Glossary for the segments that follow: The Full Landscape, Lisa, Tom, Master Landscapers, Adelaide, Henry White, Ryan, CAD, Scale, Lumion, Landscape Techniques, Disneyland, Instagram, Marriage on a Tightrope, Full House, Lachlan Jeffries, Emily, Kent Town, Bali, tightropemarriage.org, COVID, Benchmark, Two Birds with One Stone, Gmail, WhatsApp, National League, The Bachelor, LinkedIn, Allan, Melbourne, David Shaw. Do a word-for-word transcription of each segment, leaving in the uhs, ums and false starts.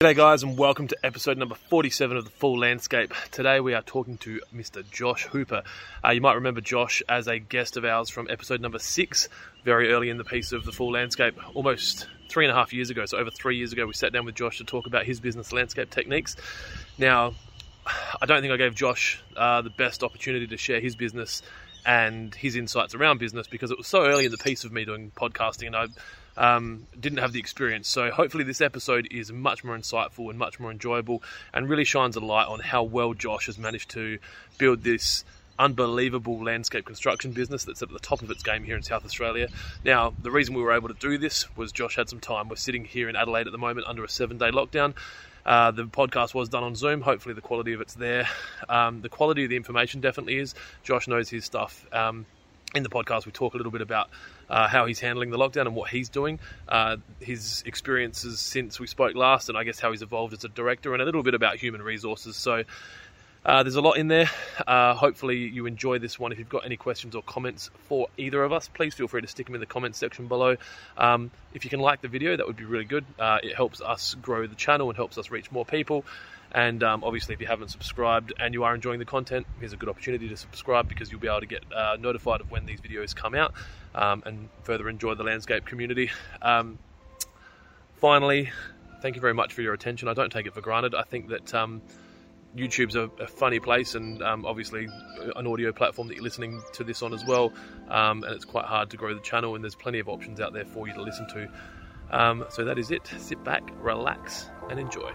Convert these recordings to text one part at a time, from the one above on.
G'day guys and welcome to episode number forty-seven of The Full Landscape. Today we are talking to Mister Josh Hooper. Uh, you might remember Josh as a guest of ours from episode number six, very early in the piece of The Full Landscape, almost three and a half years ago. So over three years ago we sat down with Josh to talk about his business, Landscape Techniques. Now, I don't think I gave Josh uh, the best opportunity to share his business and his insights around business because it was so early in the piece of me doing podcasting and I Um, didn't have the experience. So hopefully this episode is much more insightful and much more enjoyable and really shines a light on how well Josh has managed to build this unbelievable landscape construction business that's at the top of its game here in South Australia. Now, the reason we were able to do this was Josh had some time. We're sitting here in Adelaide at the moment under a seven-day lockdown. Uh, the podcast was done on Zoom. Hopefully the quality of it's there. Um, the quality of the information definitely is. Josh knows his stuff. Um, In the podcast, we talk a little bit about uh, how he's handling the lockdown and what he's doing, uh, his experiences since we spoke last, and I guess how he's evolved as a director, and a little bit about human resources. So uh, there's a lot in there. Uh, hopefully you enjoy this one. If you've got any questions or comments for either of us, please feel free to stick them in the comments section below. Um, if you can like the video, that would be really good. Uh, it helps us grow the channel and helps us reach more people. And um, obviously, if you haven't subscribed and you are enjoying the content, here's a good opportunity to subscribe because you'll be able to get uh, notified of when these videos come out um, and further enjoy the landscape community. Um, finally, thank you very much for your attention. I don't take it for granted. I think that um, YouTube's a, a funny place and um, obviously an audio platform that you're listening to this on as well. Um, and it's quite hard to grow the channel and there's plenty of options out there for you to listen to. Um, so that is it. Sit back, relax, and enjoy.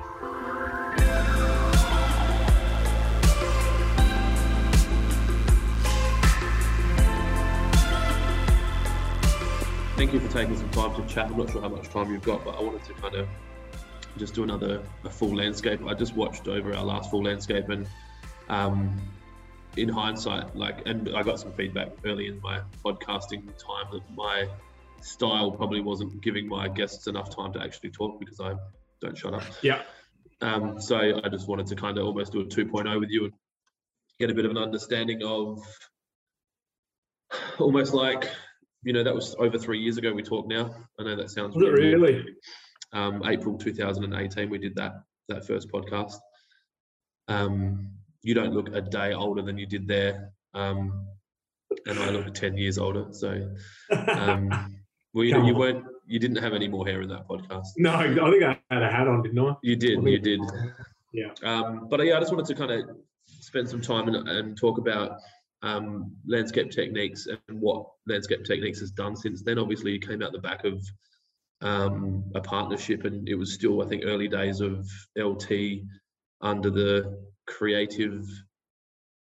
Thank you for taking some time to chat. I'm not sure how much time you've got, but I wanted to kind of just do another a full landscape. I just watched over our last full landscape, and um, in hindsight, like, and I got some feedback early in my podcasting time that my style probably wasn't giving my guests enough time to actually talk because I don't shut up. Yeah. Um, so I just wanted to kind of almost do a two point oh with you and get a bit of an understanding of almost like, you know, that was over three years ago we talked now. I know that sounds not really. really. Um, April two thousand eighteen, we did that, that first podcast. Um, you don't look a day older than you did there. Um, and I look ten years older. So, um, well, you, you weren't, you didn't have any more hair in that podcast. No, I think I had a hat on, didn't I? You did, you did. Yeah. Um, but yeah, I just wanted to kind of spend some time and, and talk about um, landscape techniques and what landscape techniques has done since then. Obviously, it came out the back of um, a partnership, and it was still, I think, early days of L T under the creative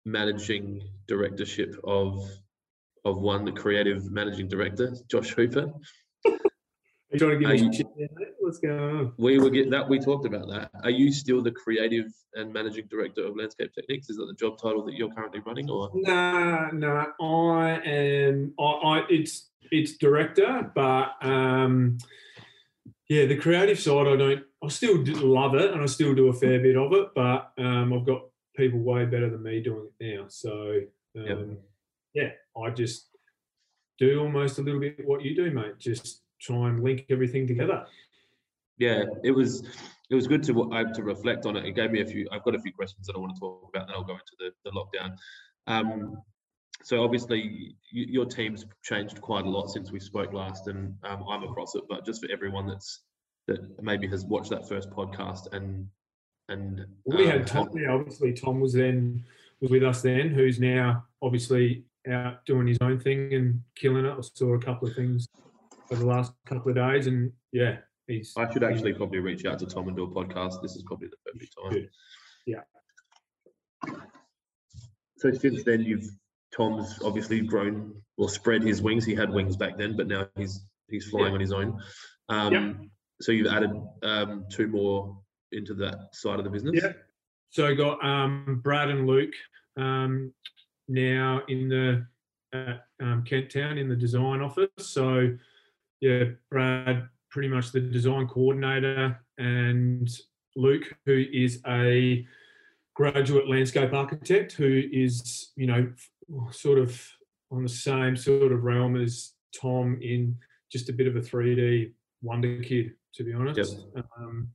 managing directorship of of one, the creative managing director, Josh Hooper. Are you trying to give me shit there, mate? What's going on? We were get that we talked about that. Are you still the creative and managing director of Landscape Techniques? Is that the job title that you're currently running, or? No, no, I am. I, I it's it's director, but um, yeah, the creative side. I don't. I still love it, and I still do a fair bit of it, but um, I've got people way better than me doing it now. So um, yep. yeah, I just do almost a little bit what you do, mate. Just try and link everything together. Yeah, it was it was good to I to reflect on it. It gave me a few. I've got a few questions that I want to talk about. Then I'll go into the, the lockdown. Um, so obviously you, your team's changed quite a lot since we spoke last, and um, I'm across it. But just for everyone that's that maybe has watched that first podcast, and and well, we um, had Tom. Yeah, obviously Tom was then was with us then, who's now obviously out doing his own thing and killing it. I saw a couple of things over the last couple of days, and yeah, he's. I should actually probably reach out to Tom and do a podcast. This is probably the perfect time. Yeah. So since then, you've Tom's obviously grown or spread his wings. He had wings back then, but now he's he's flying yeah. on his own. Um, yeah. So you've added um, two more into that side of the business. Yeah. So I got um, Brad and Luke um, now in the uh, um, Kent Town in the design office. So. Yeah, Brad, pretty much the design coordinator, and Luke, who is a graduate landscape architect, who is, you know, sort of on the same sort of realm as Tom in just a bit of a three D wonder kid, to be honest. Yep. Um,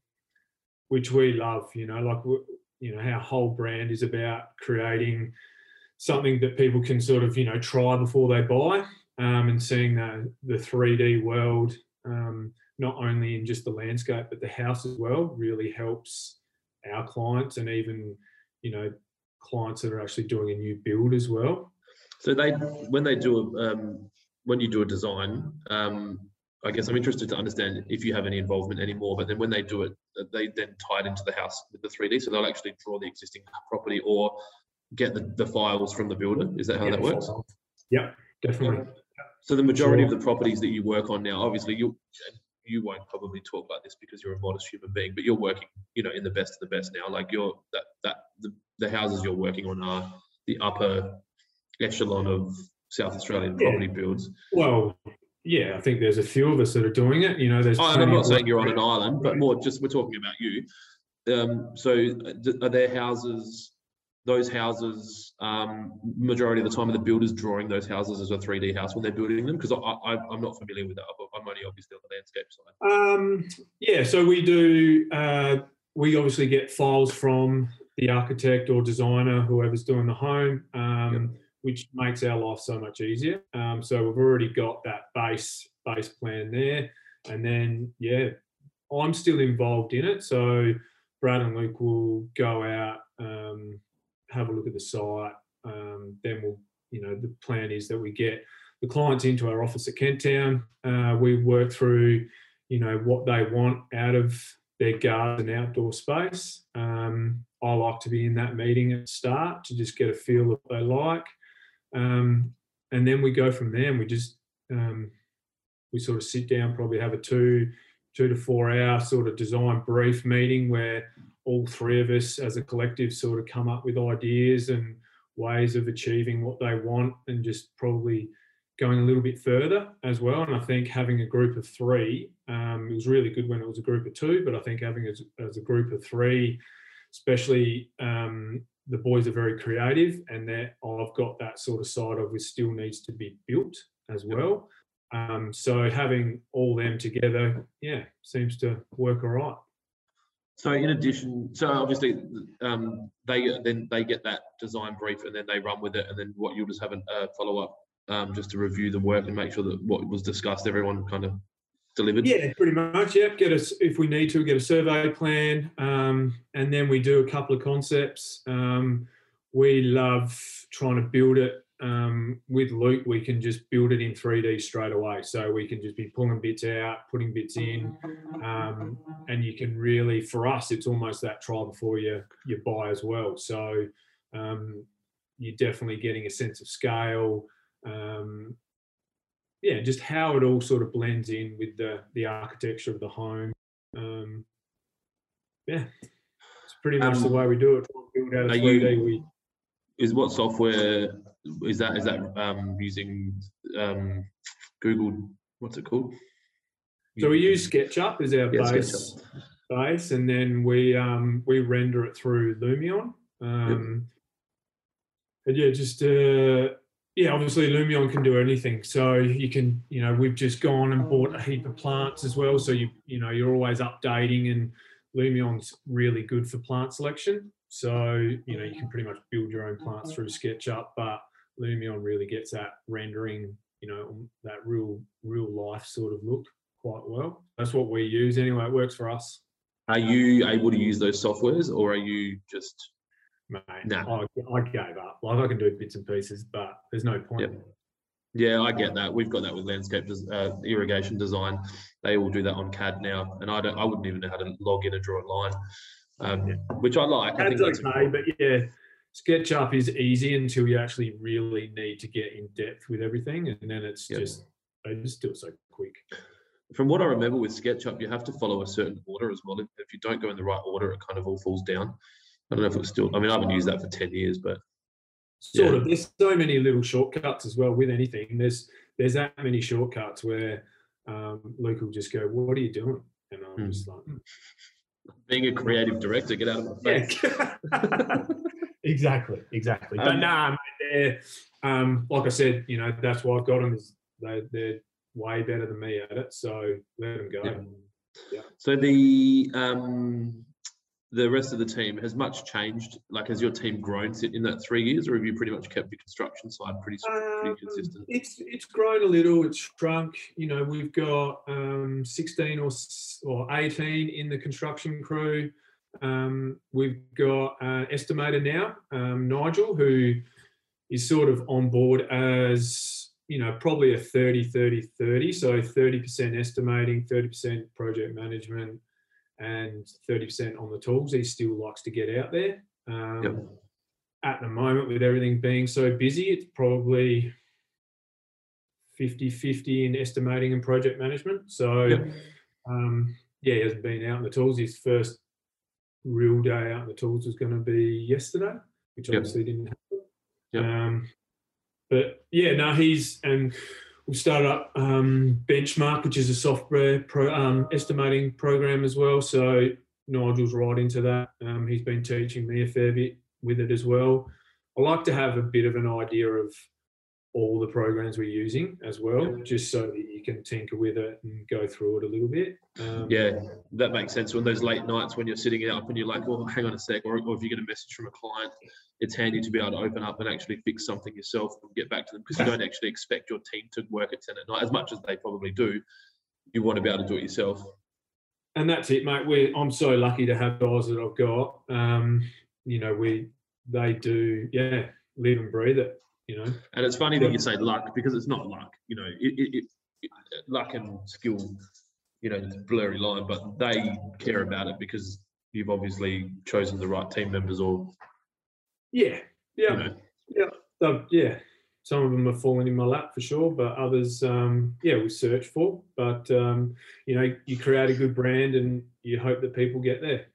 which we love, you know, like, you know, our whole brand is about creating something that people can sort of, you know, try before they buy, um, and seeing the, the three D world, um, not only in just the landscape, but the house as well, really helps our clients, and even, you know, clients that are actually doing a new build as well. So they, when they do, a, um, when you do a design, um, I guess I'm interested to understand if you have any involvement anymore, but then when they do it, they then tie it into the house with the three D. So they'll actually draw the existing property or get the, the files from the builder. Is that how yeah, that works? Yeah, definitely. So the majority sure. of the properties that you work on now, obviously you you won't probably talk like this because you're a modest human being, but you're working, you know, in the best of the best now. Like you're that, that the, the houses you're working on are the upper echelon of South Australian yeah. property builds. Well, yeah, I think there's a few of us that are doing it. You know, there's. Oh, and I'm not saying you're on an island, but more just we're talking about you. Um, so, are there houses? Those houses, um, majority of the time, the builders drawing those houses as a three D house when they're building them, because I, I, I'm not familiar with that. I'm only obviously on the landscape side. Um, yeah, so we do. Uh, we obviously get files from the architect or designer, whoever's doing the home. Um, yep. Which makes our life so much easier. Um, so we've already got that base base plan there. And then, yeah, I'm still involved in it. So Brad and Luke will go out, um, have a look at the site. Um, then we'll, you know, the plan is that we get the clients into our office at Kent Town. Uh, we work through, you know, what they want out of their garden and outdoor space. Um, I like to be in that meeting at the start to just get a feel of what they like. Um, and then we go from there, and we just um, we sort of sit down, probably have a two two to four hour sort of design brief meeting where all three of us as a collective sort of come up with ideas and ways of achieving what they want, and just probably going a little bit further as well. And I think having a group of three, um, it was really good when it was a group of two, but I think having as, as a group of three, especially um, the boys are very creative, and that I've got that sort of side of it still needs to be built as well. Um, so having all them together, yeah, seems to work all right. So in addition, so obviously um, they then they get that design brief, and then they run with it, and then what you'll just have a uh, follow up um, just to review the work and make sure that what was discussed, everyone kind of delivered. Yeah, pretty much. Yep. Get us if we need to get a survey plan, um, and then we do a couple of concepts. Um, we love trying to build it um, with Luke. We can just build it in three D straight away, so we can just be pulling bits out, putting bits in, um, and you can really, for us, it's almost that try before you you buy as well. So um, you're definitely getting a sense of scale. Um, Yeah, just how it all sort of blends in with the the architecture of the home. Um, yeah, it's pretty much um, the way we do it. Build out a three D. We is what software is that? Is that um, using um, Google? What's it called? So we use SketchUp as our yeah, base, SketchUp. base, and then we um, we render it through Lumion. Um, yep. And yeah, just. Uh, Yeah, obviously Lumion can do anything. So you can, you know, we've just gone and bought a heap of plants as well. So, you you know, you're always updating, and Lumion's really good for plant selection. So, you know, you can pretty much build your own plants through SketchUp, but Lumion really gets that rendering, you know, that real, real life sort of look quite well. That's what we use anyway. It works for us. Are you able to use those softwares, or are you just... Mate, nah. I, I gave up. Like, I can do bits and pieces, but there's no point. Yep. Yeah, I get that. We've got that with landscape uh, irrigation design. They all do that on C A D now, and I don't. I wouldn't even know how to log in and draw a line, um, yeah. which I like. CAD's I think that's okay, important. But yeah, SketchUp is easy until you actually really need to get in depth with everything, and then it's yep. just they just do it so quick. From what I remember with SketchUp, you have to follow a certain order as well. If, if you don't go in the right order, it kind of all falls down. I don't know if it's still, I mean, I haven't used that for ten years, but. Yeah. Sort of, there's so many little shortcuts as well with anything. There's there's that many shortcuts where um, Luke will just go, what are you doing? And I'm mm. just like. Being a creative director, get out of my face. Yeah. exactly, exactly. Um, but nah, mate, um, like I said, you know, that's why I've got them. Is they, they're way better than me at it, so let them go. Yeah. Yeah. So the, um, the rest of the team, has much changed? Like, has your team grown in that three years, or have you pretty much kept the construction side pretty, pretty um, consistent? It's it's grown a little. It's shrunk. You know, we've got um, sixteen or or eighteen in the construction crew. Um, we've got an estimator now, um, Nigel, who is sort of on board as, you know, probably a thirty, thirty, thirty. So thirty percent estimating, thirty percent project management, and thirty percent on the tools. He still likes to get out there. Um, yep. At the moment, with everything being so busy, it's probably fifty fifty in estimating and project management. So, yep. um, yeah, he hasn't been out in the tools. His first real day out in the tools was going to be yesterday, which yep. obviously didn't happen. Yep. Um, but, yeah, no, he's... and. We started up um, Benchmark, which is a software pro, um, estimating program as well. So Nigel's right into that. Um, he's been teaching me a fair bit with it as well. I like to have a bit of an idea of all the programs we're using as well, yeah. just so that you can tinker with it and go through it a little bit. Um, yeah, that makes sense. When those late nights when you're sitting up and you're like, oh, hang on a sec, or, or if you get a message from a client, it's handy to be able to open up and actually fix something yourself and get back to them, because you don't actually expect your team to work at ten at night as much as they probably do. You want to be able to do it yourself. And that's it, mate. We're, I'm so lucky to have guys that I've got. Um, you know, we they do, yeah, live and breathe it. You know? And it's funny that you say luck, because it's not luck. You know, it, it, it, luck and skill, you know, it's a blurry line, but they care about it because you've obviously chosen the right team members, or yeah, yeah, you know. yeah, so, yeah. Some of them have fallen in my lap for sure, but others, um, yeah, we search for. But um, you know, you create a good brand, and you hope that people get there,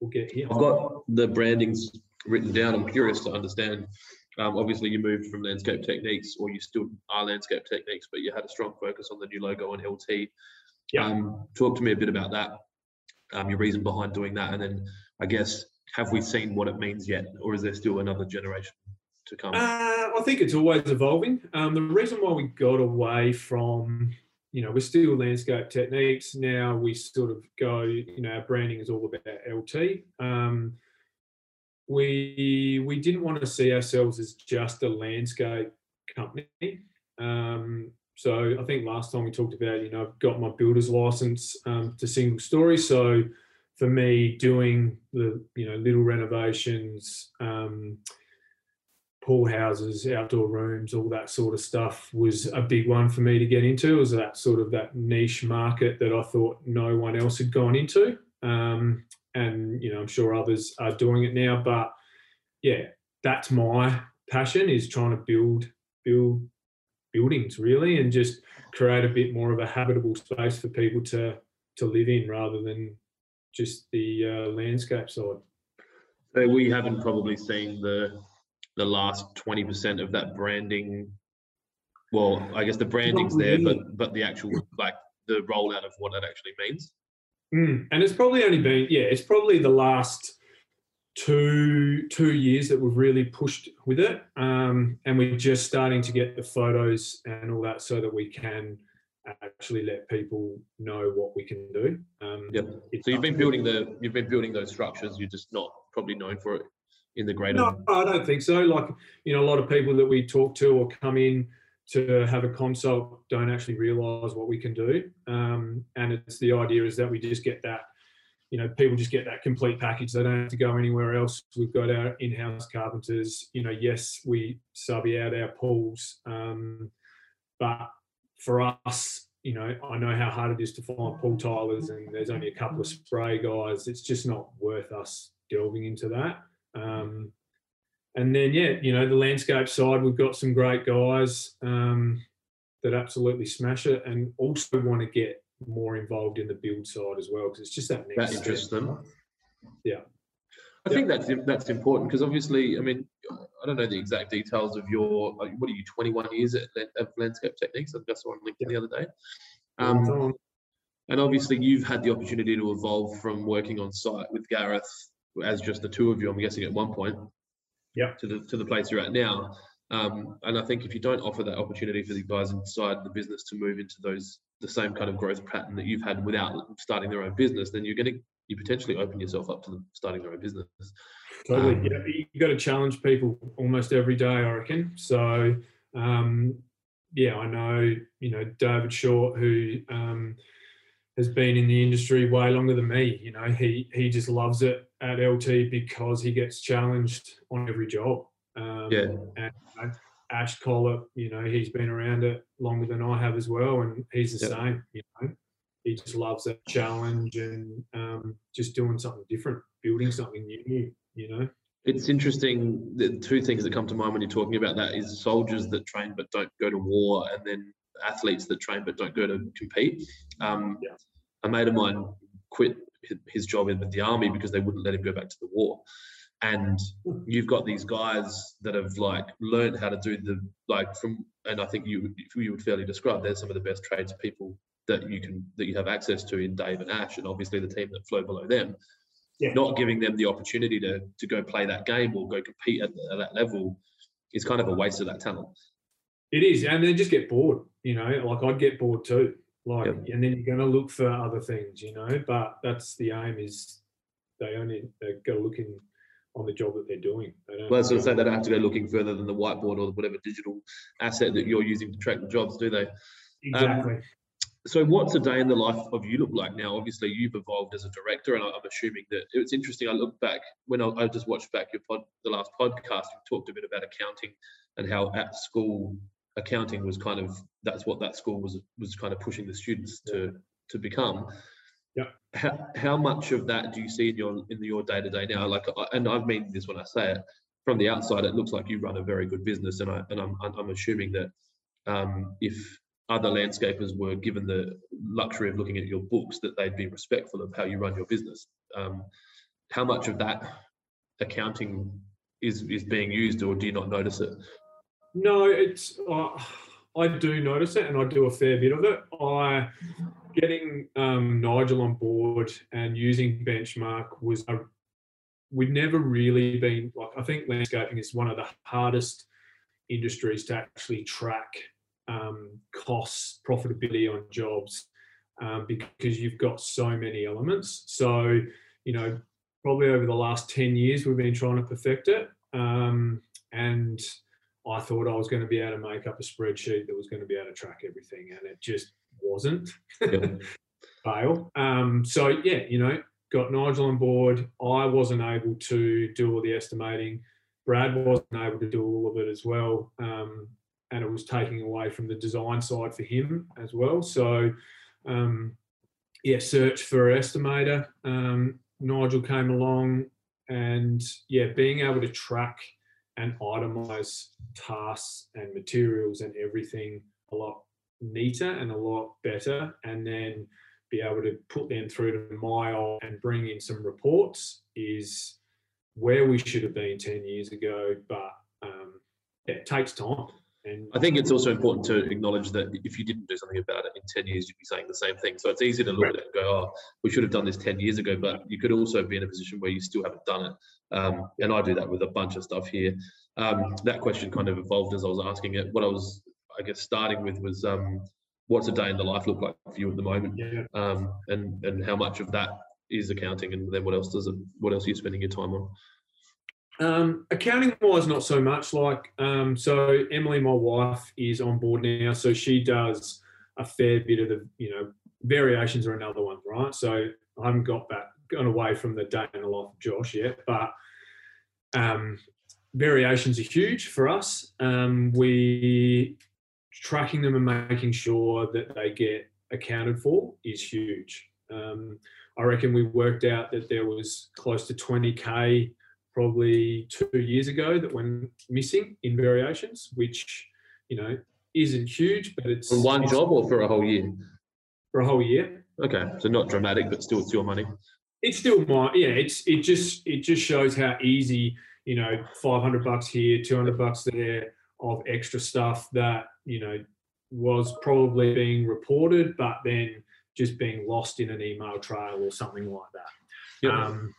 or get here. I've got the brandings written down. I'm curious to understand. Um, obviously, you moved from Landscape Techniques, or you still are Landscape Techniques, but you had a strong focus on the new logo on L T. Yeah. Um, talk to me a bit about that, um, your reason behind doing that, and then, I guess, have we seen what it means yet, or is there still another generation to come? Uh, I think it's always evolving. Um, the reason why we got away from, you know, we're still Landscape Techniques. Now we sort of go, you know, our branding is all about L T. Um, We we didn't want to see ourselves as just a landscape company. Um, so I think last time we talked about, you know, I've got my builder's license um, to single story. So for me, doing the, you know, little renovations, um, pool houses, outdoor rooms, all that sort of stuff was a big one for me to get into. It was that sort of that niche market that I thought no one else had gone into. Um, And, you know, I'm sure others are doing it now, but yeah, that's my passion, is trying to build, build buildings really, and just create a bit more of a habitable space for people to, to live in rather than just the uh, landscape side. So we haven't probably seen the, the last twenty percent of that branding. Well, I guess the branding's there, but, but the actual, like the rollout of what that actually means. Mm. And it's probably only been, yeah, it's probably the last two two years that we've really pushed with it. Um, and we're just starting to get the photos and all that so that we can actually let people know what we can do. Um, yep. So you've been building the, you've been building those structures. You're just not probably known for it in the greater. No, I don't think so. Like, you know, a lot of people that we talk to or come in to have a consult don't actually realise what we can do, um, and it's the idea is that we just get that, you know, people just get that complete package. They don't have to go anywhere else. We've got our in-house carpenters. You know, yes, we sub out our pools, um, but for us, you know, I know how hard it is to find pool tilers, and there's only a couple of spray guys. It's just not worth us delving into that. Um, And then, yeah, you know, the landscape side, we've got some great guys um, that absolutely smash it, and also want to get more involved in the build side as well, because it's just that next that interests step. Them. Yeah, I yeah. think that's that's important, because obviously, I mean, I don't know the exact details of your, like, what are you, twenty-one years at, at Landscape Techniques? I just saw on LinkedIn yeah. the other day. Um, and obviously, you've had the opportunity to evolve from working on site with Gareth as just the two of you, I'm guessing, at one point. Yeah, to the to the place you're at now, um, and I think if you don't offer that opportunity for the guys inside the business to move into those the same kind of growth pattern that you've had without starting their own business, then you're going to you potentially open yourself up to them starting their own business. Totally. Um, yeah, you've got to challenge people almost every day, I reckon. So, um, yeah, I know, you know, David Shaw, who um, has been in the industry way longer than me. You know, he, he just loves it at L T because he gets challenged on every job. Um, yeah. And, you know, Ash Collett, you know, he's been around it longer than I have as well, and he's the yep. same, you know. He just loves that challenge and um, just doing something different, building something new, you know. It's interesting, the two things that come to mind when you're talking about that is soldiers that train but don't go to war, and then athletes that train but don't go to compete. Um, yeah. A mate of mine quit his job in the army because they wouldn't let him go back to the war. And you've got these guys that have like learned how to do the like from, and I think you you would fairly describe they're some of the best trades people that you can that you have access to in Dave and Ash, and obviously the team that flow below them. Yeah. Not giving them the opportunity to to go play that game or go compete at, the, at that level is kind of a waste of that talent. It is, and they just get bored. You know, like I'd get bored too. Like, yep. and then you're going to look for other things. You know, but that's the aim is they only they've got to look in. On the job that they're doing. They don't well, that's what I'm saying. They don't have to go looking further than the whiteboard or whatever digital asset that you're using to track the jobs, do they? Exactly. Um, so what's a day in the life of you look like now? Obviously, you've evolved as a director, and I'm assuming that it's interesting. I look back when I, I just watched back your pod, the last podcast, you talked a bit about accounting and how at school accounting was kind of, that's what that school was was kind of pushing the students yeah. to to become. Yeah. How, how much of that do you see in your in your day to day now? Like, and I mean this when I say it. From the outside, it looks like you run a very good business, and I and I'm I'm assuming that um, if other landscapers were given the luxury of looking at your books, that they'd be respectful of how you run your business. Um, how much of that accounting is is being used, or do you not notice it? No, it's uh, I do notice it, and I do a fair bit of it. I. Getting um, Nigel on board and using Benchmark was, a, we've never really been, like I think landscaping is one of the hardest industries to actually track um, costs, profitability on jobs um, because you've got so many elements. So, you know, probably over the last ten years we've been trying to perfect it um, and I thought I was going to be able to make up a spreadsheet that was going to be able to track everything, and it just wasn't. Yep. Fail. Um, so, yeah, you know, got Nigel on board. I wasn't able to do all the estimating. Brad wasn't able to do all of it as well, um, and it was taking away from the design side for him as well. So, um, yeah, search for an estimator. Um, Nigel came along and, yeah, being able to track and itemize tasks and materials and everything a lot neater and a lot better, and then be able to put them through to M Y O B and bring in some reports is where we should have been ten years ago, but um, yeah, it takes time. And I think it's also important to acknowledge that if you didn't do something about it in ten years, you'd be saying the same thing. So it's easy to look right. at it and go, oh, we should have done this ten years ago, but you could also be in a position where you still haven't done it. Um, and I do that with a bunch of stuff here. Um, that question kind of evolved as I was asking it. What I was, I guess, starting with was um, what's a day in the life look like for you at the moment? Yeah. Um, and, and how much of that is accounting, and then what else does it, what else are you spending your time on? Um, accounting wise, not so much. Like, um, so Emily, my wife, is on board now, so she does a fair bit of the, you know, variations are another one, right? So I haven't got back, gone away from the day in the life of Josh yet, but um, variations are huge for us. Um, we tracking them and making sure that they get accounted for is huge. Um, I reckon we worked out that there was close to twenty K. Probably two years ago that went missing in variations, which, you know, isn't huge, but it's... For one job or for a whole year? For a whole year. Okay, so not dramatic, but still it's your money. It's still my, yeah, it's it just it just shows how easy, you know, five hundred bucks here, two hundred bucks there of extra stuff that, you know, was probably being reported, but then just being lost in an email trail or something like that. Yep. Um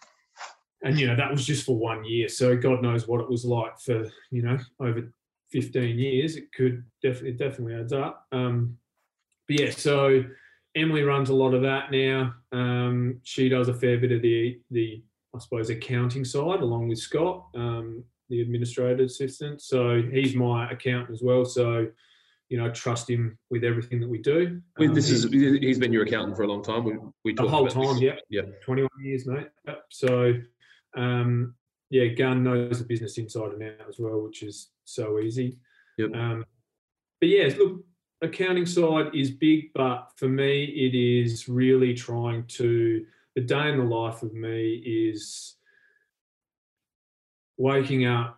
And, you know, that was just for one year. So God knows what it was like for, you know, over fifteen years. It could definitely, it definitely adds up. Um, but, yeah, so Emily runs a lot of that now. Um, she does a fair bit of the, the I suppose, accounting side along with Scott, um, the administrative assistant. So he's my accountant as well. So, you know, I trust him with everything that we do. Um, this is he's been your accountant for a long time. We, we the whole time, yeah, yeah, twenty-one years, mate. Yep. So, um, yeah, Gunn knows the business inside and out as well, which is so easy. Yep. Um, but yeah, look, accounting side is big, but for me, it is really trying to, the day in the life of me is waking up,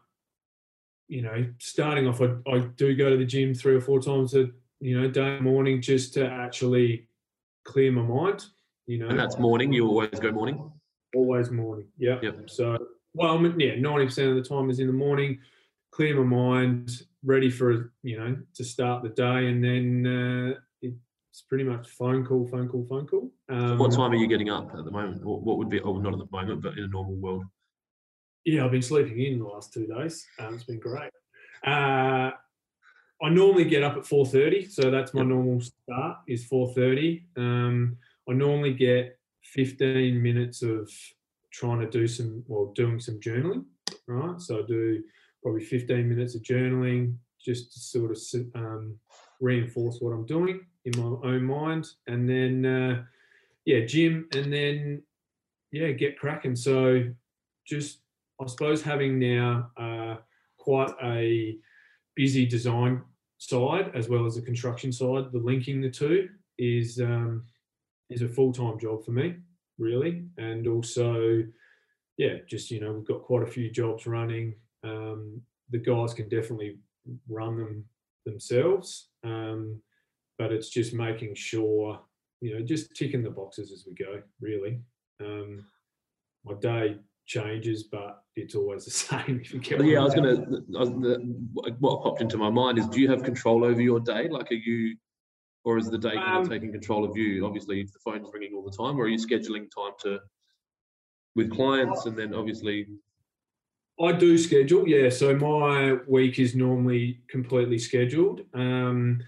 you know, starting off, I, I do go to the gym three or four times a, you know, day morning just to actually clear my mind, you know. And that's morning, you always go morning? Always morning, yeah. Yep. So, well, yeah, ninety percent of the time is in the morning, clear my mind, ready for, you know, to start the day, and then uh, it's pretty much phone call, phone call, phone call. Um, so what time are you getting up at the moment? What, what would be, oh, not at the moment, but in a normal world? Yeah, I've been sleeping in the last two days. Um, it's been great. Uh, I normally get up at four thirty, so that's my yep. normal start is four thirty. Um, I normally get fifteen minutes of trying to do some, well, doing some journaling, right? So I do probably fifteen minutes of journaling just to sort of um, reinforce what I'm doing in my own mind. And then, uh, yeah, gym, and then, yeah, get cracking. So just, I suppose, having now uh, quite a busy design side as well as the construction side, the linking the two is, um, is a full-time job for me, really. And also, yeah, just, you know, we've got quite a few jobs running. Um, the guys can definitely run them themselves, um, but it's just making sure, you know, just ticking the boxes as we go, really. Um, my day changes, but it's always the same. If you get well, yeah, I was going to, what popped into my mind is, do you have control over your day? Like, are you, or is the day kind um, of taking control of you? Obviously, if the phone's ringing all the time, or are you scheduling time to with clients and then obviously... I do schedule, yeah. So my week is normally completely scheduled. Um,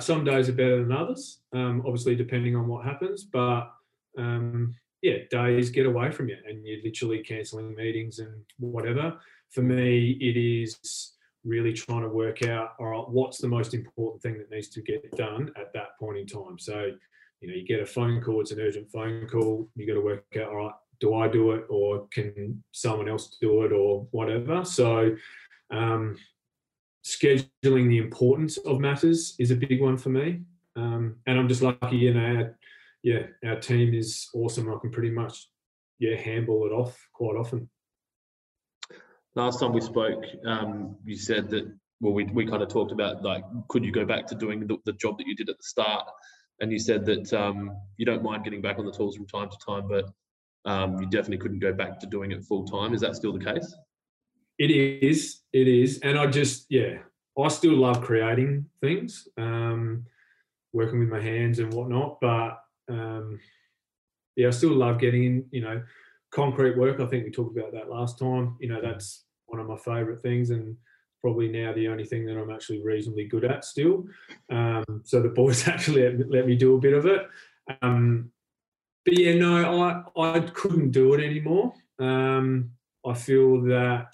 some days are better than others, um, obviously depending on what happens. But, um, yeah, days get away from you and you're literally cancelling meetings and whatever. For me, it is really trying to work out, all right, what's the most important thing that needs to get done at that point in time. So, you know, you get a phone call, it's an urgent phone call, you got to work out, all right, do I do it, or can someone else do it, or whatever? So um, scheduling the importance of matters is a big one for me. Um, and I'm just lucky, you know, our, yeah, our team is awesome. I can pretty much, yeah, handball it off quite often. Last time we spoke, um, you said that, well, we, we kind of talked about, like, could you go back to doing the, the job that you did at the start? And you said that um, you don't mind getting back on the tools from time to time, but Um, you definitely couldn't go back to doing it full time. Is that still the case? It is. It is. And I just, yeah, I still love creating things, um, working with my hands and whatnot. But, um, yeah, I still love getting in, you know, concrete work. I think we talked about that last time. You know, that's one of my favourite things, and probably now the only thing that I'm actually reasonably good at still. Um, so the boys actually let me do a bit of it. Um, But yeah, no, I, I couldn't do it anymore. Um, I feel that,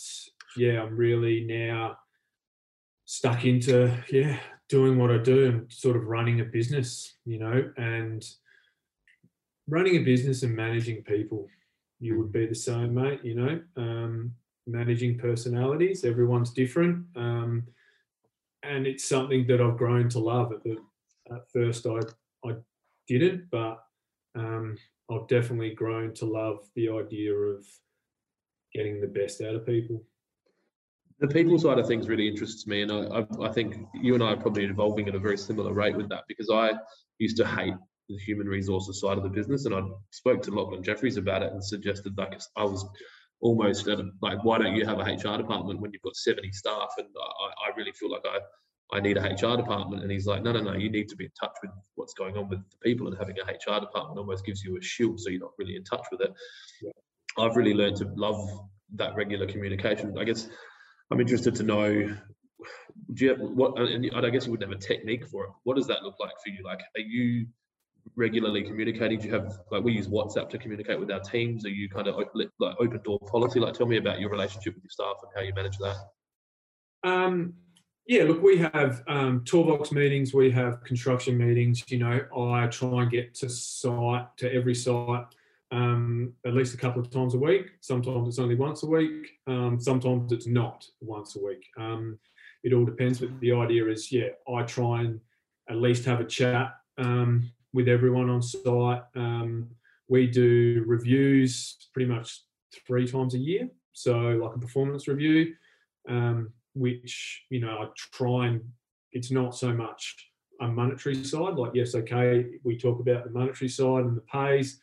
yeah, I'm really now stuck into, yeah, doing what I do and sort of running a business, you know, and running a business and managing people. You would be the same, mate, you know, um, managing personalities. Everyone's different. Um, and it's something that I've grown to love. At, the, at first I, I didn't, but Um, I've definitely grown to love the idea of getting the best out of people. The people side of things really interests me, and I, I, I think you and I are probably evolving at a very similar rate with that, because I used to hate the human resources side of the business, and I spoke to Lachlan Jeffries about it and suggested, like, I was almost at a, like, why don't you have a H R department when you've got seventy staff? And I, I really feel like I I need a H R department. And he's like, no, no, no, you need to be in touch with what's going on with the people, and having a H R department almost gives you a shield, so you're not really in touch with it. Yeah. I've really learned to love that regular communication. I guess I'm interested to know, do you have what, and I guess you wouldn't have a technique for it. What does that look like for you? Like, are you regularly communicating? Do you have, like, we use WhatsApp to communicate with our teams? Are you kind of open, like open door policy? Like, tell me about your relationship with your staff and how you manage that. Um, yeah, look, we have um, toolbox meetings, we have construction meetings. You know, I try and get to site, to every site, um, at least a couple of times a week. Sometimes it's only once a week. Um, sometimes it's not once a week. Um, it all depends, but the idea is, yeah, I try and at least have a chat um, with everyone on site. Um, we do reviews pretty much three times a year. So like a performance review, um, which, you know, I try and, it's not so much a monetary side, like, yes, okay, we talk about the monetary side and the pays,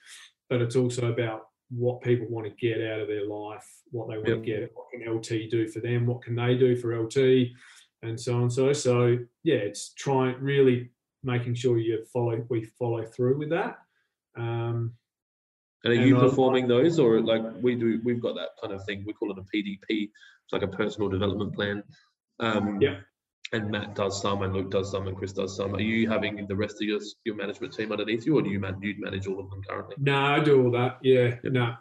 but it's also about what people want to get out of their life, what they want yep. to get, what can L T do for them, what can they do for L T, and so on. So, so yeah, it's trying, really making sure you follow, we follow through with that. Um, and are and you I, performing those, or like we do, we've got that kind of thing, we call it a P D P, it's like a personal development plan. Um, yeah. And Matt does some, and Luke does some, and Chris does some. Are you having the rest of your, your management team underneath you, or do you man, you'd manage all of them currently? No, I do all that. Yeah, yep. no,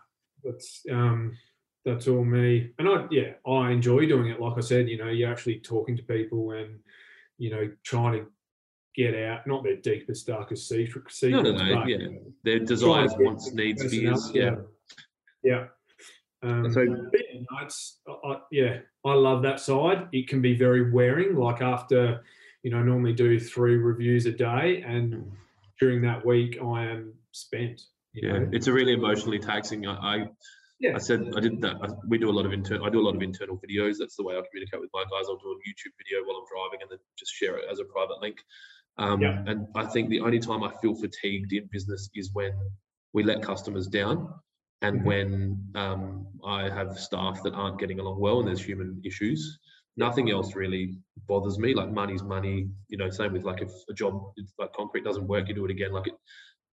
that's um, that's all me. And I, yeah, I enjoy doing it. Like I said, you know, you're actually talking to people and, you know, trying to get out, not their deepest, darkest secrets. No, no, no. Yeah, their desires, wants, needs, fears. Yeah, yeah. Um, so, yeah, no, it's, I, yeah, I love that side. It can be very wearing. Like after, you know, I normally do three reviews a day, and during that week I am spent. You yeah, know? It's a really emotionally taxing. I, I yeah, I said I did that. I, we do a lot of internal. I do a lot of internal videos. That's the way I communicate with my guys. I'll do a YouTube video while I'm driving, and then just share it as a private link. Um, yeah. And I think the only time I feel fatigued in business is when we let customers down. And when um, I have staff that aren't getting along well and there's human issues, nothing else really bothers me. Like money's money, you know, same with like if a job, it's like concrete doesn't work, you do it again. Like it,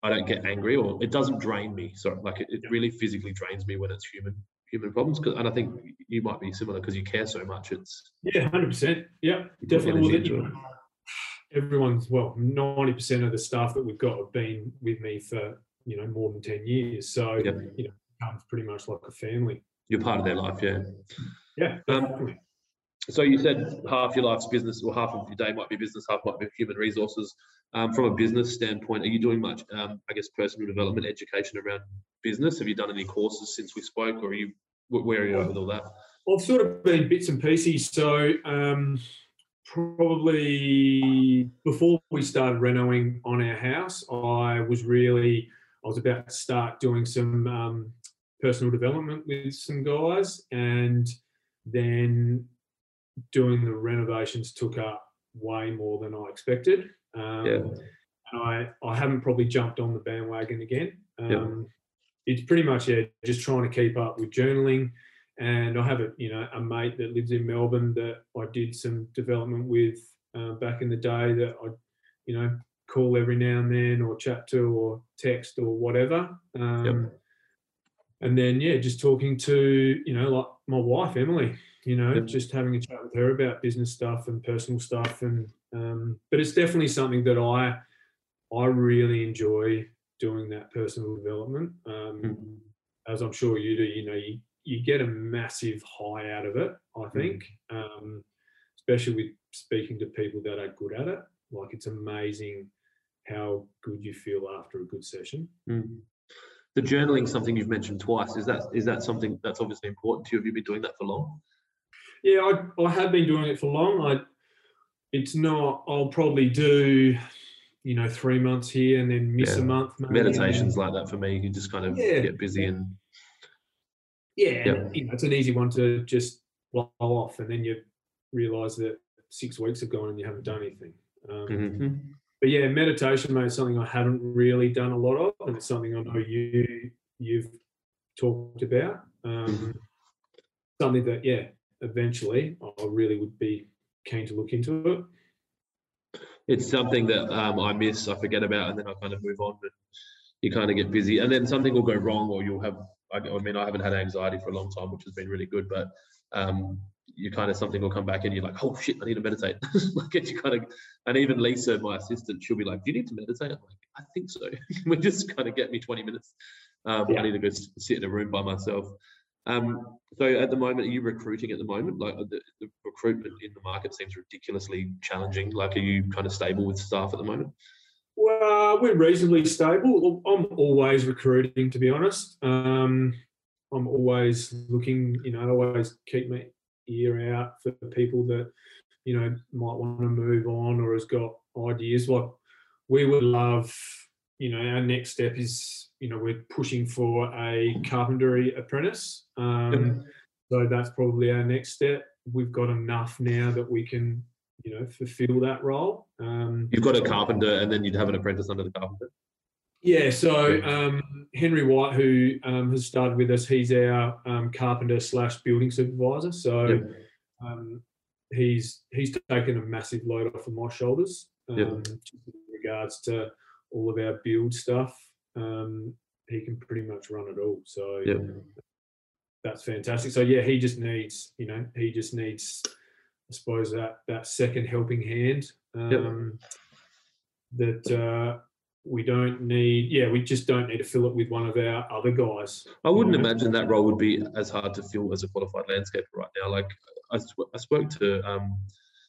I don't get angry, or it doesn't drain me. So like it, it really physically drains me when it's human human problems. Cause, and I think you might be similar because you care so much. It's yeah, one hundred percent. Yeah, definitely. Well, everyone's, well, ninety percent of the staff that we've got have been with me for, you know, more than ten years. So, yep. you know, it becomes pretty much like a family. You're part of their life, yeah. Yeah. Um, so you said half your life's business, or half of your day might be business, half might be human resources. Um, from a business standpoint, are you doing much, um, I guess, personal development, education around business? Have you done any courses since we spoke, or are you, where are you at with all that? Well, I've sort of been bits and pieces. So um, probably before we started renoing on our house, I was really... I was about to start doing some um, personal development with some guys, and then doing the renovations took up way more than I expected. Um, yeah. And I, I haven't probably jumped on the bandwagon again. Um, yeah. It's pretty much yeah, just trying to keep up with journaling. And I have a, you know, a mate that lives in Melbourne that I did some development with uh, back in the day that I, you know, call every now and then, or chat to, or text, or whatever. Um, yep. And then, yeah, just talking to, you know, like my wife, Emily, you know, yep. just having a chat with her about business stuff and personal stuff. And um, but it's definitely something that I I really enjoy doing, that personal development. Um, mm-hmm. As I'm sure you do, you know, you, you get a massive high out of it, I think, mm-hmm. um, especially with speaking to people that are good at it. Like it's amazing how good you feel after a good session. Mm. The journaling, something you've mentioned twice, is that is that something that's obviously important to you? Have you been doing that for long? Yeah, I, I have been doing it for long. I, it's not. I'll probably do, you know, three months here and then miss yeah. a month. Maybe. Meditation's like that for me. You just kind of yeah. get busy and yeah, yeah. And, you know, it's an easy one to just blow off, and then you realise that six weeks have gone and you haven't done anything. Um, mm-hmm. But yeah, meditation, mate, is something I haven't really done a lot of, and it's something I know you you've talked about. Um, mm-hmm. Something that, yeah, eventually I really would be keen to look into it. It's something that um, I miss, I forget about, and then I kind of move on. But you kind of get busy, and then something will go wrong, or you'll have. I, I mean, I haven't had anxiety for a long time, which has been really good, but. Um, you kind of, something will come back and you're like, oh shit, I need to meditate. Like, you kind of, and even Lisa, my assistant, she'll be like, do you need to meditate? I'm like, I think so. We just kind of get me twenty minutes. Um, yeah. I need to go sit in a room by myself. Um, so at the moment, are you recruiting at the moment? Like, the, the recruitment in the market seems ridiculously challenging. Like, are you kind of stable with staff at the moment? Well, we're reasonably stable. I'm always recruiting, to be honest. Um, I'm always looking, you know, I always keep my ear out for people that, you know, might want to move on or has got ideas. Like, we would love, you know, our next step is, you know, we're pushing for a carpentry apprentice. Um, so that's probably our next step. We've got enough now that we can, you know, fulfill that role. Um, You've got a carpenter and then you'd have an apprentice under the carpenter? Yeah, so um, Henry White, who um, has started with us, he's our um, carpenter slash building supervisor. So yep. um, he's he's taken a massive load off of my shoulders um, yep. in regards to all of our build stuff. Um, he can pretty much run it all. So yep. um, that's fantastic. So, yeah, he just needs, you know, he just needs, I suppose, that, that second helping hand um, yep. that... Uh, we don't need, yeah, we just don't need to fill it with one of our other guys. I wouldn't you know? imagine that role would be as hard to fill as a qualified landscaper right now. Like, I, sw- I spoke to um,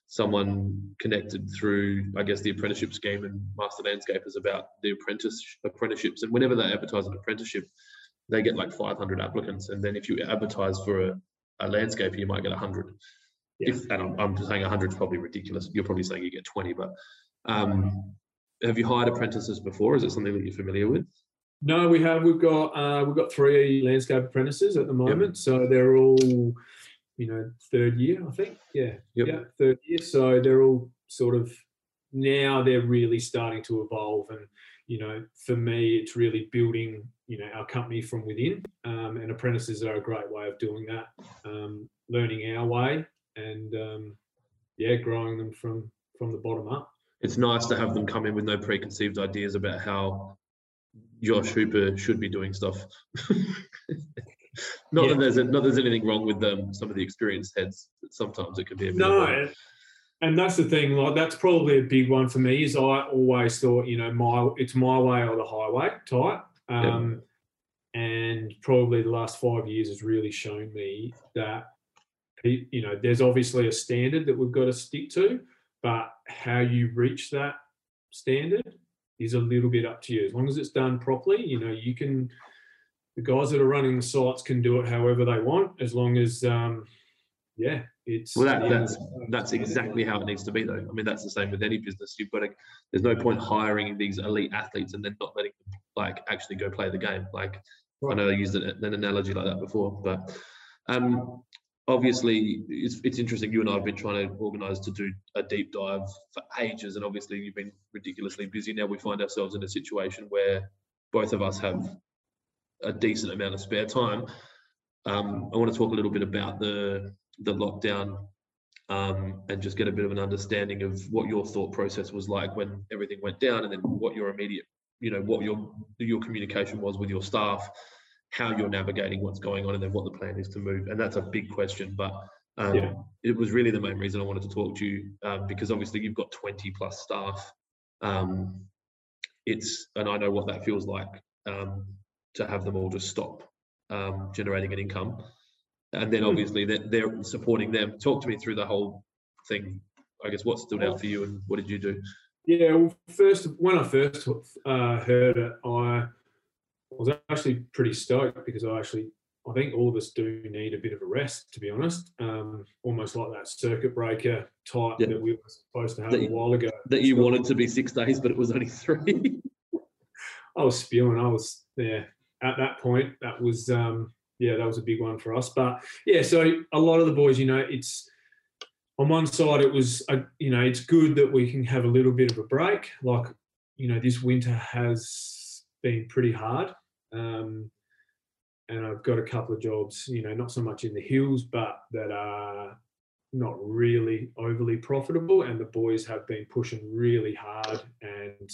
someone connected through, I guess, the apprenticeship scheme and Master Landscapers about the apprentice apprenticeships. And whenever they advertise an apprenticeship, they get like five hundred applicants. And then if you advertise for a, a landscaper, you might get one hundred. Yeah. If, and I'm, I'm just saying one hundred is probably ridiculous. You're probably saying you get twenty, but... Um, have you hired apprentices before? Is it something that you're familiar with? No, we have. We've got uh, we've got three landscape apprentices at the moment, yep. so they're all, you know, third year, I think. Yeah, yep. yeah, third year. So they're all sort of now they're really starting to evolve, and you know, for me, it's really building, you know, our company from within. Um, and apprentices are a great way of doing that, um, learning our way, and um, yeah, growing them from from the bottom up. It's nice to have them come in with no preconceived ideas about how Josh Hooper should be doing stuff. not, yeah. that there's a, not that there's anything wrong with them, some of the experienced heads. Sometimes it can be a bit No, of and that's the thing. Like, that's probably a big one for me is I always thought, you know, my it's my way or the highway type. Um, yep. And probably the last five years has really shown me that, you know, there's obviously a standard that we've got to stick to. But how you reach that standard is a little bit up to you. As long as it's done properly, you know, you can, the guys that are running the sites can do it however they want, as long as, um, yeah, it's... Well, that, that's that's exactly how it needs to be, though. I mean, that's the same with any business. You've got to, there's no point hiring these elite athletes and then not letting them, like, actually go play the game. Like, right. I know I used an, an analogy like that before, but... um Obviously, it's, it's interesting. You and I have been trying to organise to do a deep dive for ages, and obviously you've been ridiculously busy. Now we find ourselves in a situation where both of us have a decent amount of spare time. Um, I want to talk a little bit about the, the lockdown um, and just get a bit of an understanding of what your thought process was like when everything went down, and then what your immediate, you know, what your your communication was with your staff, how you're navigating what's going on, and then what the plan is to move. And that's a big question, but um, yeah. it was really the main reason I wanted to talk to you um, because obviously you've got twenty plus staff. Um, it's, and I know what that feels like um, to have them all just stop um, generating an income. And then obviously mm. that they're, they're supporting them. Talk to me through the whole thing. I guess what stood out for you and what did you do? Yeah, well, first, when I first uh, heard it, I, I was actually pretty stoked because I actually, I think all of us do need a bit of a rest, to be honest. Um, almost like that circuit breaker type yeah. that we were supposed to have that a while ago. That you so, wanted to be six days, but it was only three. I was spewing. I was yeah. At that point, that was um, yeah, that was a big one for us. But yeah, so a lot of the boys, you know, it's on one side, it was a, you know, it's good that we can have a little bit of a break. Like, you know, this winter has been pretty hard um and I've got a couple of jobs, you know, not so much in the hills, but that are not really overly profitable, and the boys have been pushing really hard, and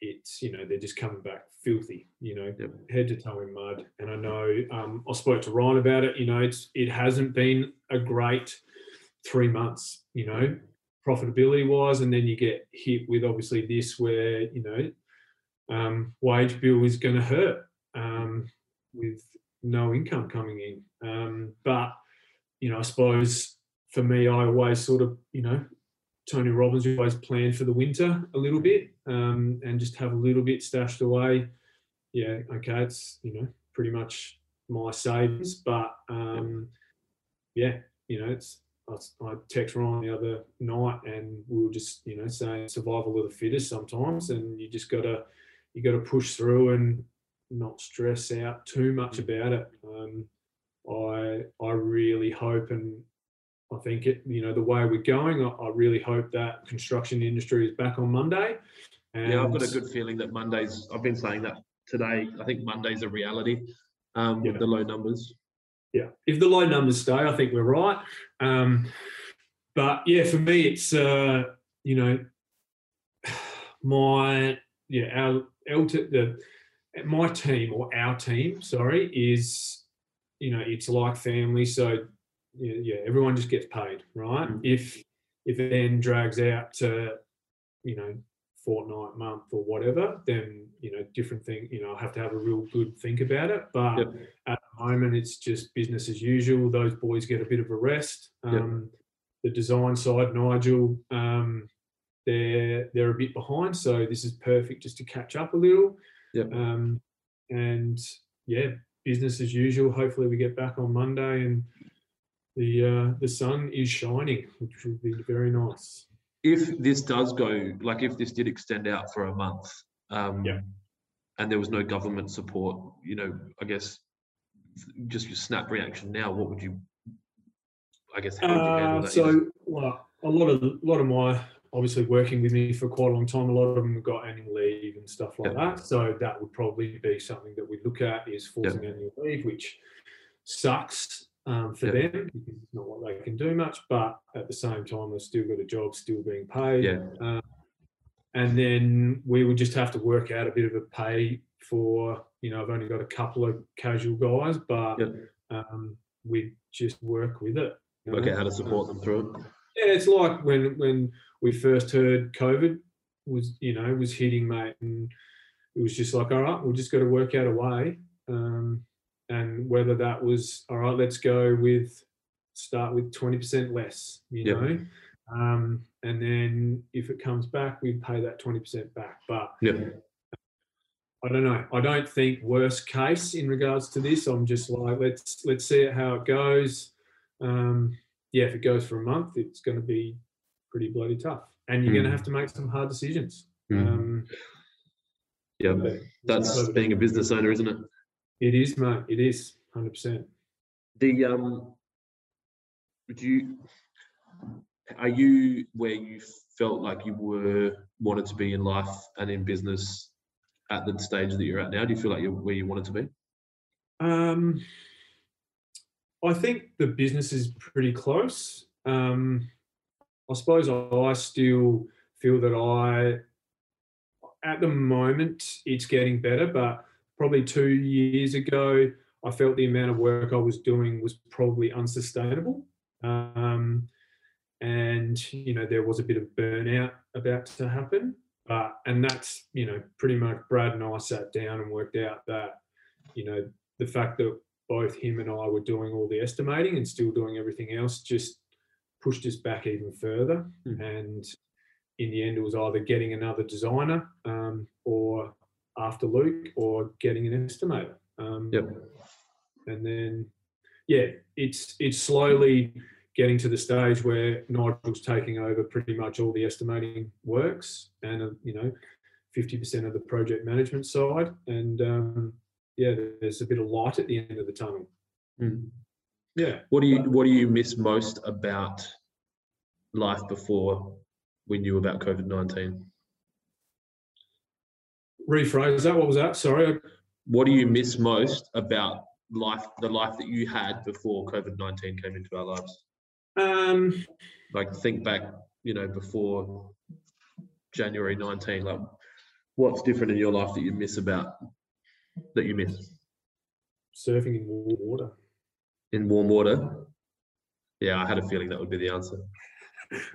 it's, you know, they're just coming back filthy, you know, yep. head to toe in mud. And I know um, I spoke to Ryan about it, you know, it's, it hasn't been a great three months, you know, profitability wise. And then you get hit with obviously this where, you know, um, wage bill is going to hurt um, with no income coming in. Um, but, you know, I suppose for me, I always sort of, you know, Tony Robbins always planned for the winter a little bit um, and just have a little bit stashed away. Yeah, okay, it's, you know, pretty much my savings. But, um, yeah, you know, it's I, I text Ryan the other night and we were just, you know, saying survival of the fittest sometimes, and you just got to you got to push through and not stress out too much about it. Um, I I really hope and I think, it, you know, the way we're going, I, I really hope that construction industry is back on Monday. And yeah, I've got a good feeling that Mondays, I've been saying that today, I think Monday's a reality um, yeah. with the low numbers. Yeah, if the low numbers stay, I think we're right. Um, but, yeah, for me, it's, uh, you know, my, yeah, our, the, my team or our team, sorry, is, you know, it's like family, so, yeah, everyone just gets paid, right? Mm. If if it then drags out to, you know, fortnight, month or whatever, then, you know, different thing, you know, I have to have a real good think about it. But yep. at the moment, it's just business as usual. Those boys get a bit of a rest. Um, yep. The design side, Nigel, um, they're, they're a bit behind, so this is perfect just to catch up a little. Yep. Um, and, yeah, business as usual. Hopefully we get back on Monday and The uh, the sun is shining, which would be very nice. If this does go, like if this did extend out for a month, um, yeah. and there was no government support, you know, I guess just your snap reaction now. What would you, I guess, how would you handle uh, that? So, well, a lot of a lot of my obviously working with me for quite a long time, a lot of them have got annual leave and stuff like yeah. that. So that would probably be something that we look at is forcing yeah. annual leave, which sucks. Um, for yeah. them, because it's not what they can do much, but at the same time, they've still got a job, still being paid. Yeah. Um, and then we would just have to work out a bit of a pay for, you know, I've only got a couple of casual guys, but yeah. um, we just work with it. Work out how to support um, them through it. Yeah, it's like when when we first heard COVID was, you know, was hitting, mate, and it was just like, all right, we've just got to work out a way. Um, And whether that was, all right, let's go with, start with twenty percent less, you yep. know. Um, and then if it comes back, we pay that twenty percent back. But yep. I don't know. I don't think worst case in regards to this. I'm just like, let's let's see how it goes. Um, yeah, if it goes for a month, it's going to be pretty bloody tough. And you're mm. going to have to make some hard decisions. Mm. Um, yeah, so that's being a business owner, isn't it? It is, mate. It is one hundred percent. The um, would you? Are you where you felt like you were wanted to be in life and in business at the stage that you're at now? Do you feel like you're where you wanted to be? Um, I think the business is pretty close. Um, I suppose I, I still feel that I, at the moment, it's getting better, but. Probably two years ago, I felt the amount of work I was doing was probably unsustainable. Um, and, you know, there was a bit of burnout about to happen. Uh, and that's, you know, pretty much Brad and I sat down and worked out that, you know, the fact that both him and I were doing all the estimating and still doing everything else just pushed us back even further. Mm-hmm. And in the end, it was either getting another designer um, or... after Luke or getting an estimator. Um, yep. And then, yeah, it's it's slowly getting to the stage where Nigel's taking over pretty much all the estimating works and, uh, you know, fifty percent of the project management side. And, um, yeah, there's a bit of light at the end of the tunnel. Mm. Yeah. What do you What do you miss most about life before we knew about COVID nineteen? Rephrase that. What was that? Sorry. What do you miss most about life, the life that you had before COVID nineteen came into our lives? Um, like think back, you know, before January nineteen, like what's different in your life that you miss about that you miss? Surfing in warm water. In warm water? Yeah, I had a feeling that would be the answer.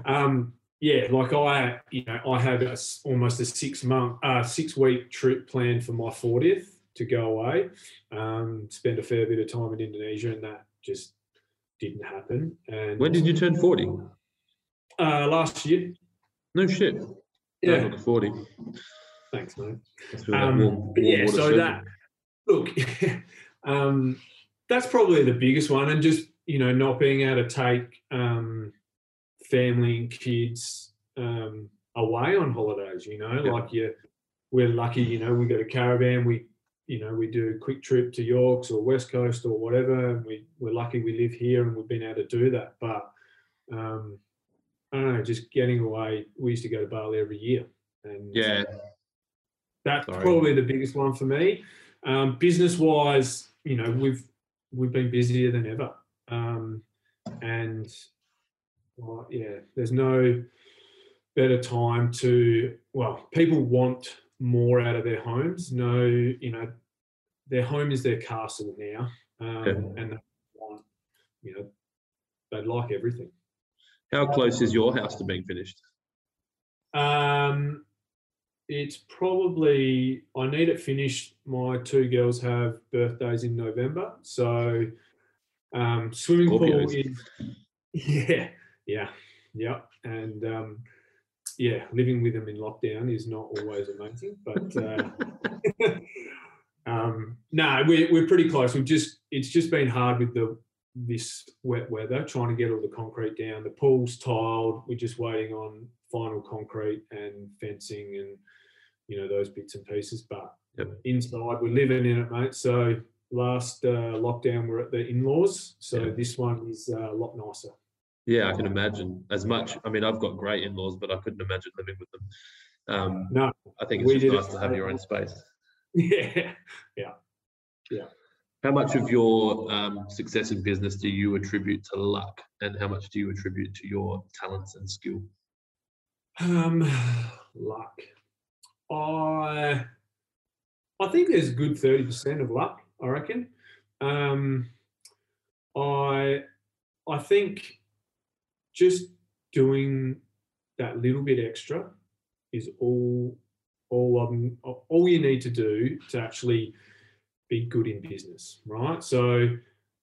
Um, yeah, like I, you know, I had a, almost a six month, uh, six week trip planned for my fortieth to go away, um, spend a fair bit of time in Indonesia, and that just didn't happen. And when did you turn forty? Uh, last year. No shit. Yeah, no, forty. Thanks, mate. Um, warm, warm yeah, so surfing. that look, um, that's probably the biggest one, and just you know, not being able to take um, family and kids um, away on holidays. You know, yeah. like you, we're lucky. You know, we got a caravan. We, you know, we do a quick trip to Yorks or West Coast or whatever. And we we're lucky we live here and we've been able to do that. But um, I don't know, just getting away. We used to go to Bali every year, and yeah. That's Sorry. probably the biggest one for me. Um, business-wise, you know, we've we've been busier than ever, um, and well, yeah, there's no better time to. Well, people want more out of their homes. No, you know, their home is their castle now, um, yeah. and they want, you know, they like everything. How close is your house to being finished? Um. It's probably, I need it finished. My two girls have birthdays in November. So um, swimming pool is, yeah, yeah, yeah. And um, yeah, living with them in lockdown is not always amazing. But uh, um, no, we're, we're pretty close. We've just, it's just been hard with the this wet weather, trying to get all the concrete down. The pool's tiled. We're just waiting on final concrete and fencing and, you know, those bits and pieces. But yep. inside, we're living in it, mate. So last uh, lockdown, we're at the in-laws. So yep. this one is uh, a lot nicer. Yeah, I can imagine. As much, I mean, I've got great in-laws, but I couldn't imagine living with them. Um, no. I think it's just nice it. to have your own space. Yeah, yeah, yeah. How much of your um, success in business do you attribute to luck, and how much do you attribute to your talents and skill? Um, luck. I I think there's a good thirty percent of luck, I reckon. Um, I I think just doing that little bit extra is all all um, all you need to do to actually be good in business, right? So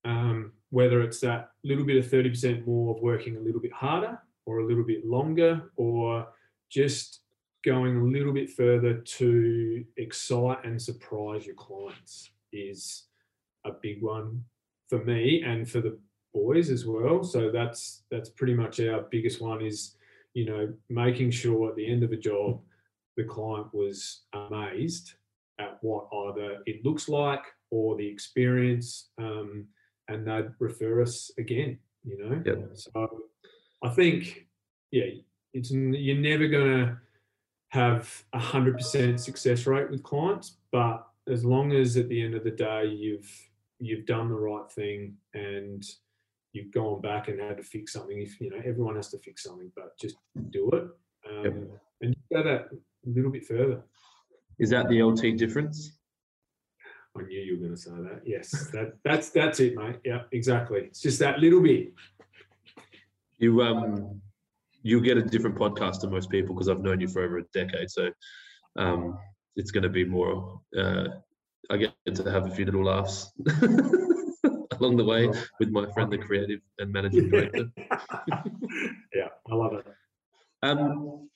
um, whether it's that little bit of thirty percent more of working a little bit harder, or a little bit longer, or just going a little bit further to excite and surprise your clients is a big one for me and for the boys as well. So that's that's pretty much our biggest one is, you know, making sure at the end of a job the client was amazed at what either it looks like or the experience, um, and they'd refer us again, you know. Yep. So I think, yeah, it's you're never going to have a one hundred percent success rate with clients, but as long as at the end of the day you've you've done the right thing and you've gone back and had to fix something, if you know, everyone has to fix something, but just do it um, yep. and go that little bit further. Is that the L T difference? I knew you were going to say that. Yes, that, that's that's it, mate. Yeah, exactly. It's just that little bit. You um, you'll get a different podcast to most people because I've known you for over a decade. So, um, it's going to be more. Uh, I get to have a few little laughs along the way with my friendly creative and managing director. Yeah, I love it. Um,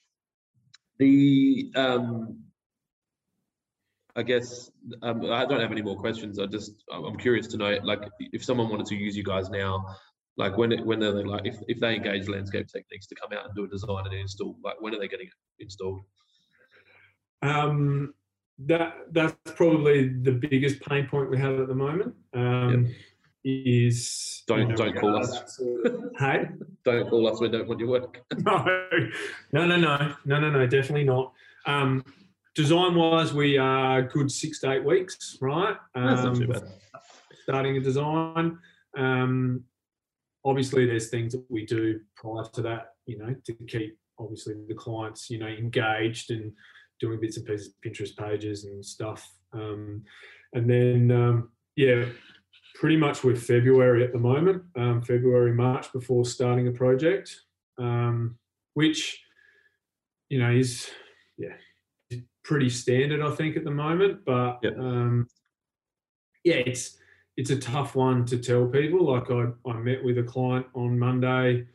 the um, I guess um, I don't have any more questions. I just I'm curious to know, like, if someone wanted to use you guys now. Like when it, when they're like if, if they engage Landscape Techniques to come out and do a design and install, like when are they getting it installed? Um, that that's probably the biggest pain point we have at the moment. Um, yep. Is don't you know, don't call us. Hey, don't call us. We don't want your work. No, no, no, no, no, no, no. Definitely not. Um, design wise, we are good six to eight weeks, right? Um, that's not too bad. Starting a design. Um, Obviously, there's things that we do prior to that, you know, to keep obviously the clients, you know, engaged and doing bits and pieces, Pinterest pages and stuff. Um, and then, um, yeah, pretty much with February at the moment, um, February, March before starting a project, um, which, you know, is, yeah, pretty standard, I think, at the moment. But, yep. um, yeah, it's it's a tough one to tell people. Like I, I met with a client on Monday.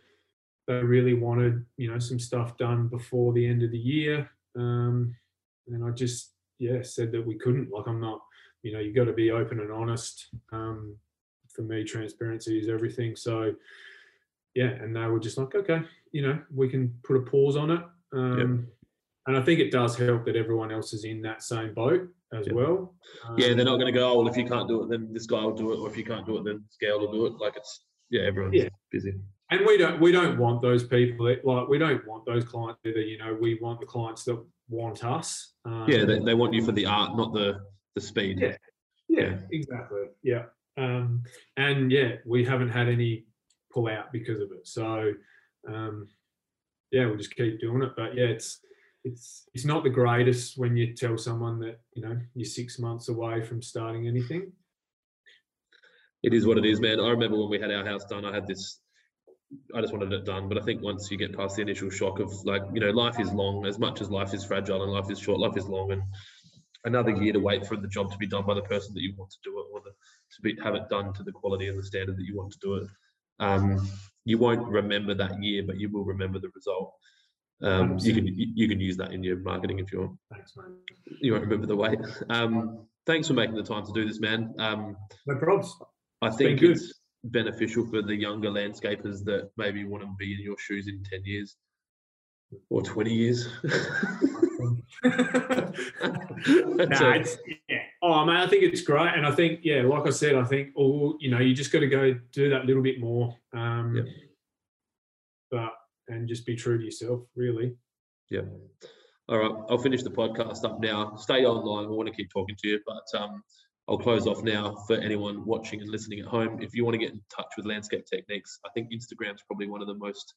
They really wanted, you know, some stuff done before the end of the year. Um, and I just, yeah, said that we couldn't. Like I'm not, you know, you've got to be open and honest. Um, for me, transparency is everything. So, yeah, and they were just like, okay, you know, we can put a pause on it. Um, yep. And I think it does help that everyone else is in that same boat as yeah. well. Um, yeah, they're not going to go, oh, well, if you can't do it, then this guy will do it, or if you can't do it, then Scale will do it. Like it's, yeah, everyone's yeah. busy. And we don't we don't want those people that, like, we don't want those clients either. You know, we want the clients that want us. Um, yeah, they, they want you for the art, not the the speed. Yeah, yeah, yeah. exactly. Yeah, um, and yeah, we haven't had any pull out because of it. So, um, yeah, we'll just keep doing it. But yeah, it's. It's it's not the greatest when you tell someone that, you know, you're six months away from starting anything. It is what it is, man. I remember when we had our house done, I had this, I just wanted it done. But I think once you get past the initial shock of, like, you know, life is long, as much as life is fragile and life is short, life is long. And another year to wait for the job to be done by the person that you want to do it, or the, to be, have it done to the quality and the standard that you want to do it. Um, you won't remember that year, but you will remember the result. Um, you can you can use that in your marketing if you want. Thanks, mate. You won't remember the wait. Um, thanks for making the time to do this, man. Um, no problems. I think it's, it's beneficial for the younger landscapers that maybe want to be in your shoes in ten years or twenty years. nah, it's, yeah. Oh, mate, I think it's great, and I think yeah, like I said, I think all you know, you just got to go do that little bit more. Um, yep. But. And just be true to yourself, really. Yeah. All right. I'll finish the podcast up now. Stay online. I want to keep talking to you, but um, I'll close off now for anyone watching and listening at home. If you want to get in touch with Landscape Techniques, I think Instagram is probably one of the most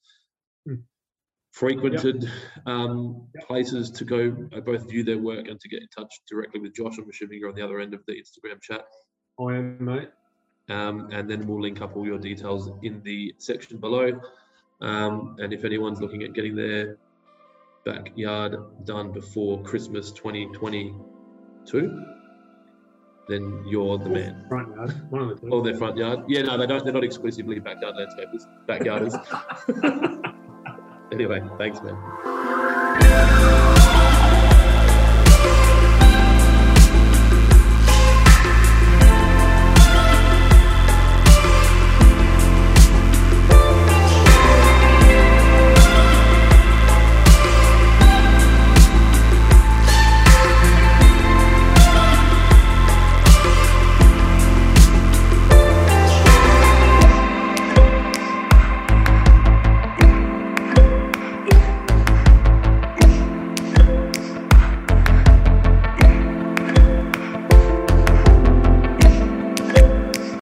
frequented yep. Um, yep. places to go, both view their work and to get in touch directly with Josh. I'm assuming you're on the other end of the Instagram chat. I am, mate. Um, and then we'll link up all your details in the section below. Um, and if anyone's looking at getting their backyard done before Christmas twenty twenty-two, then you're the man. Front yard, one of the two. Or their front yard. Yeah, no, they don't. They're not exclusively backyard landscapers, backyarders. Anyway, thanks, man.